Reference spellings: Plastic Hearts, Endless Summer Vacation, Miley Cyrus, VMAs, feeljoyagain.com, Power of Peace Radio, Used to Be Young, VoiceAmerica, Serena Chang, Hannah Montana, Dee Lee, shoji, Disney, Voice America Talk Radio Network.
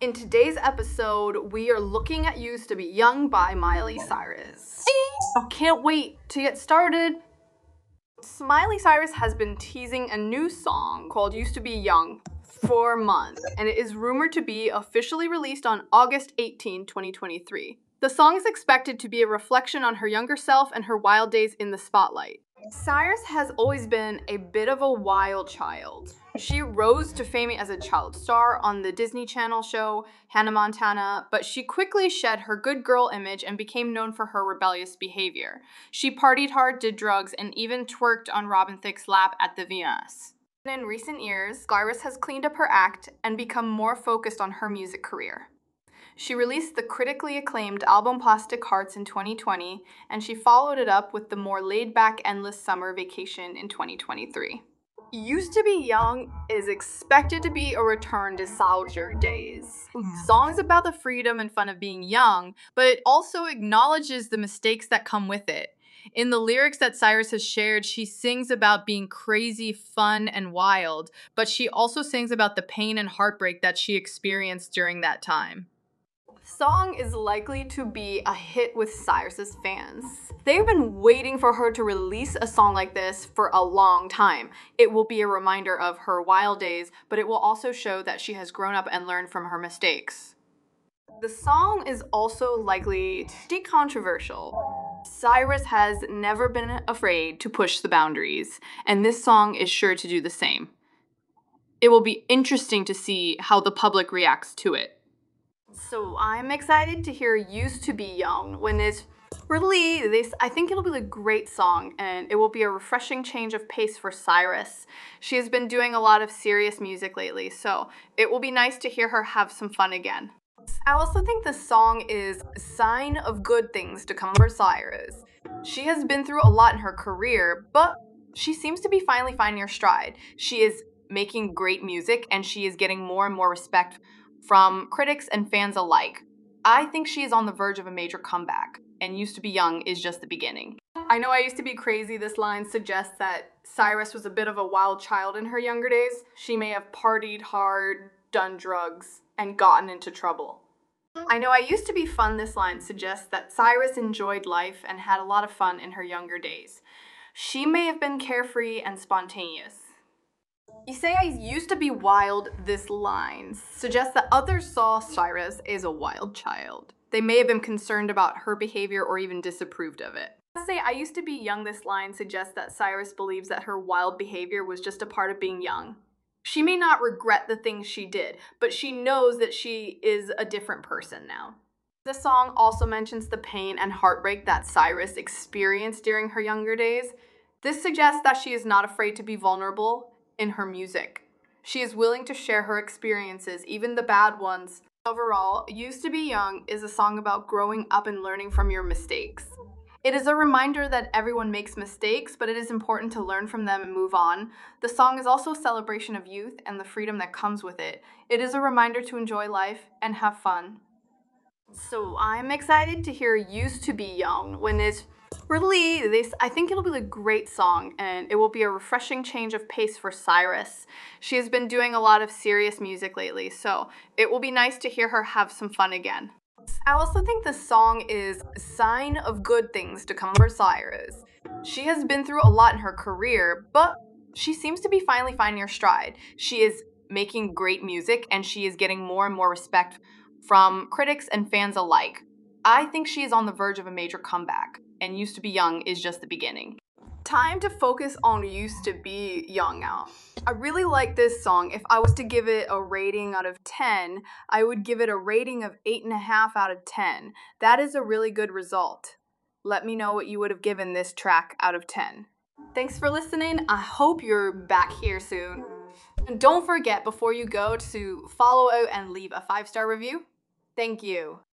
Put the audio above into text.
In today's episode, we are looking at Used to Be Young by Miley Cyrus. I can't wait to get started. Miley Cyrus has been teasing a new song called Used to Be Young for months, and it is rumored to be officially released on August 18, 2023. The song is expected to be a reflection on her younger self and her wild days in the spotlight. Cyrus has always been a bit of a wild child. She rose to fame as a child star on the Disney Channel show Hannah Montana, but she quickly shed her good girl image and became known for her rebellious behavior. She partied hard, did drugs, and even twerked on Robin Thicke's lap at the VMAs. In recent years, Cyrus has cleaned up her act and become more focused on her music career. She released the critically acclaimed album Plastic Hearts in 2020, and she followed it up with the more laid-back Endless Summer Vacation in 2023. Used to Be Young is expected to be a return to soldier days. Songs about the freedom and fun of being young, but it also acknowledges the mistakes that come with it. In the lyrics that Cyrus has shared, she sings about being crazy, fun, and wild, but she also sings about the pain and heartbreak that she experienced during that time. Song is likely to be a hit with Cyrus's fans. They've been waiting for her to release a song like this for a long time. It will be a reminder of her wild days, but it will also show that she has grown up and learned from her mistakes. The song is also likely to be controversial. Cyrus has never been afraid to push the boundaries, and this song is sure to do the same. It will be interesting to see how the public reacts to it. So I'm excited to hear Used to Be Young when it's released. I think it'll be a great song, and it will be a refreshing change of pace for Cyrus. She has been doing a lot of serious music lately, so it will be nice to hear her have some fun again. I also think this song is a sign of good things to come for Cyrus. She has been through a lot in her career, but she seems to be finally finding her stride. She is making great music, and she is getting more and more respect from critics and fans alike. I think she is on the verge of a major comeback, and Used to Be Young is just the beginning. I know I used to be crazy. This line suggests that Cyrus was a bit of a wild child in her younger days. She may have partied hard, done drugs, and gotten into trouble. I know I used to be fun. This line suggests that Cyrus enjoyed life and had a lot of fun in her younger days. She may have been carefree and spontaneous. You say I used to be wild, this line suggests that others saw Cyrus as a wild child. They may have been concerned about her behavior or even disapproved of it. You say I used to be young, this line suggests that Cyrus believes that her wild behavior was just a part of being young. She may not regret the things she did, but she knows that she is a different person now. The song also mentions the pain and heartbreak that Cyrus experienced during her younger days. This suggests that she is not afraid to be vulnerable in her music. She is willing to share her experiences, even the bad ones. Overall, Used to Be Young is a song about growing up and learning from your mistakes. It is a reminder that everyone makes mistakes, but it is important to learn from them and move on. The song is also a celebration of youth and the freedom that comes with it. It is a reminder to enjoy life and have fun. So I'm excited to hear Used to Be Young when it's released. I think it'll be a great song, and it will be a refreshing change of pace for Cyrus. She has been doing a lot of serious music lately, so it will be nice to hear her have some fun again. I also think this song is a sign of good things to come for Cyrus. She has been through a lot in her career, but she seems to be finally finding her stride. She is making great music, and she is getting more and more respect from critics and fans alike. I think she is on the verge of a major comeback, and Used to Be Young is just the beginning. Time to focus on Used to Be Young now. I really like this song. If I was to give it a rating out of 10, I would give it a rating of 8.5 out of 10. That is a really good result. Let me know what you would have given this track out of 10. Thanks for listening. I hope you're back here soon. And don't forget before you go to follow and leave a 5-star review. Thank you.